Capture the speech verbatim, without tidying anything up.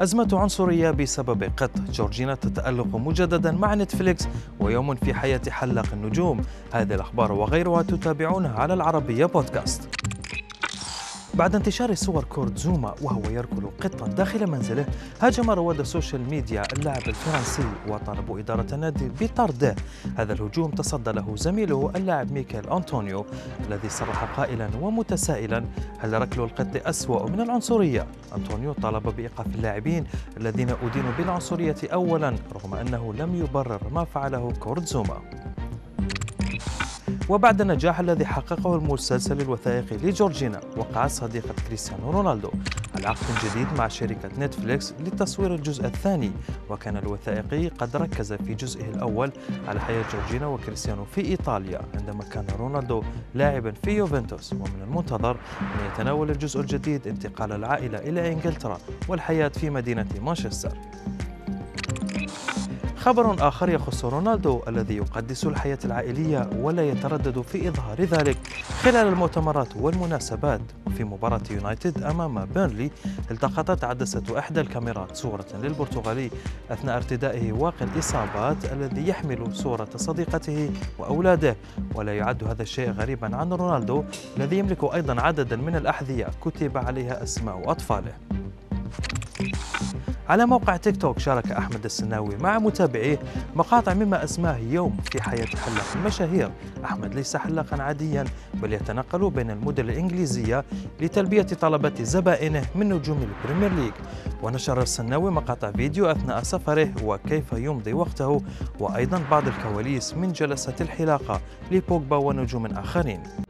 أزمة عنصرية بسبب قط. جورجينا تتألق مجددا مع نتفلكس ويوم في حياة حلاق النجوم. هذه الأخبار وغيرها تتابعونها على العربية بودكاست. بعد انتشار صور كورتزوما وهو يركل قطا داخل منزله، هاجم رواد السوشيال ميديا اللاعب الفرنسي وطالبوا إدارة النادي بطرده. هذا الهجوم تصدى له زميله اللاعب ميكل انطونيو الذي صرح قائلا ومتسائلا: هل ركل القط أسوأ من العنصرية؟ انطونيو طالب بإيقاف اللاعبين الذين أدينوا بالعنصرية أولا، رغم أنه لم يبرر ما فعله كورتزوما. وبعد النجاح الذي حققه المسلسل الوثائقي لجورجينا، وقعت صديقة كريستيانو رونالدو على عقد جديد مع شركة نتفلكس لتصوير الجزء الثاني. وكان الوثائقي قد ركز في جزئه الأول على حياة جورجينا وكريستيانو في إيطاليا عندما كان رونالدو لاعبا في يوفنتوس، ومن المنتظر أن يتناول الجزء الجديد انتقال العائلة إلى إنجلترا والحياة في مدينة مانشستر. خبر آخر يخص رونالدو الذي يقدس الحياة العائلية ولا يتردد في إظهار ذلك خلال المؤتمرات والمناسبات. في مباراة يونايتد أمام بيرنلي التقطت عدسة إحدى الكاميرات صورة للبرتغالي أثناء ارتدائه واقي الإصابات الذي يحمل صورة صديقته وأولاده، ولا يعد هذا الشيء غريبا عن رونالدو الذي يملك أيضا عددا من الأحذية كتب عليها أسماء أطفاله. على موقع تيك توك شارك أحمد السناوي مع متابعيه مقاطع مما أسماه يوم في حياة حلاق المشاهير. أحمد ليس حلاقا عاديا بل يتنقل بين المدن الإنجليزية لتلبية طلبات زبائنه من نجوم البريمير ليج. ونشر السناوي مقاطع فيديو أثناء سفره وكيف يمضي وقته، وأيضا بعض الكواليس من جلسة الحلاقة لبوجبا ونجوم آخرين.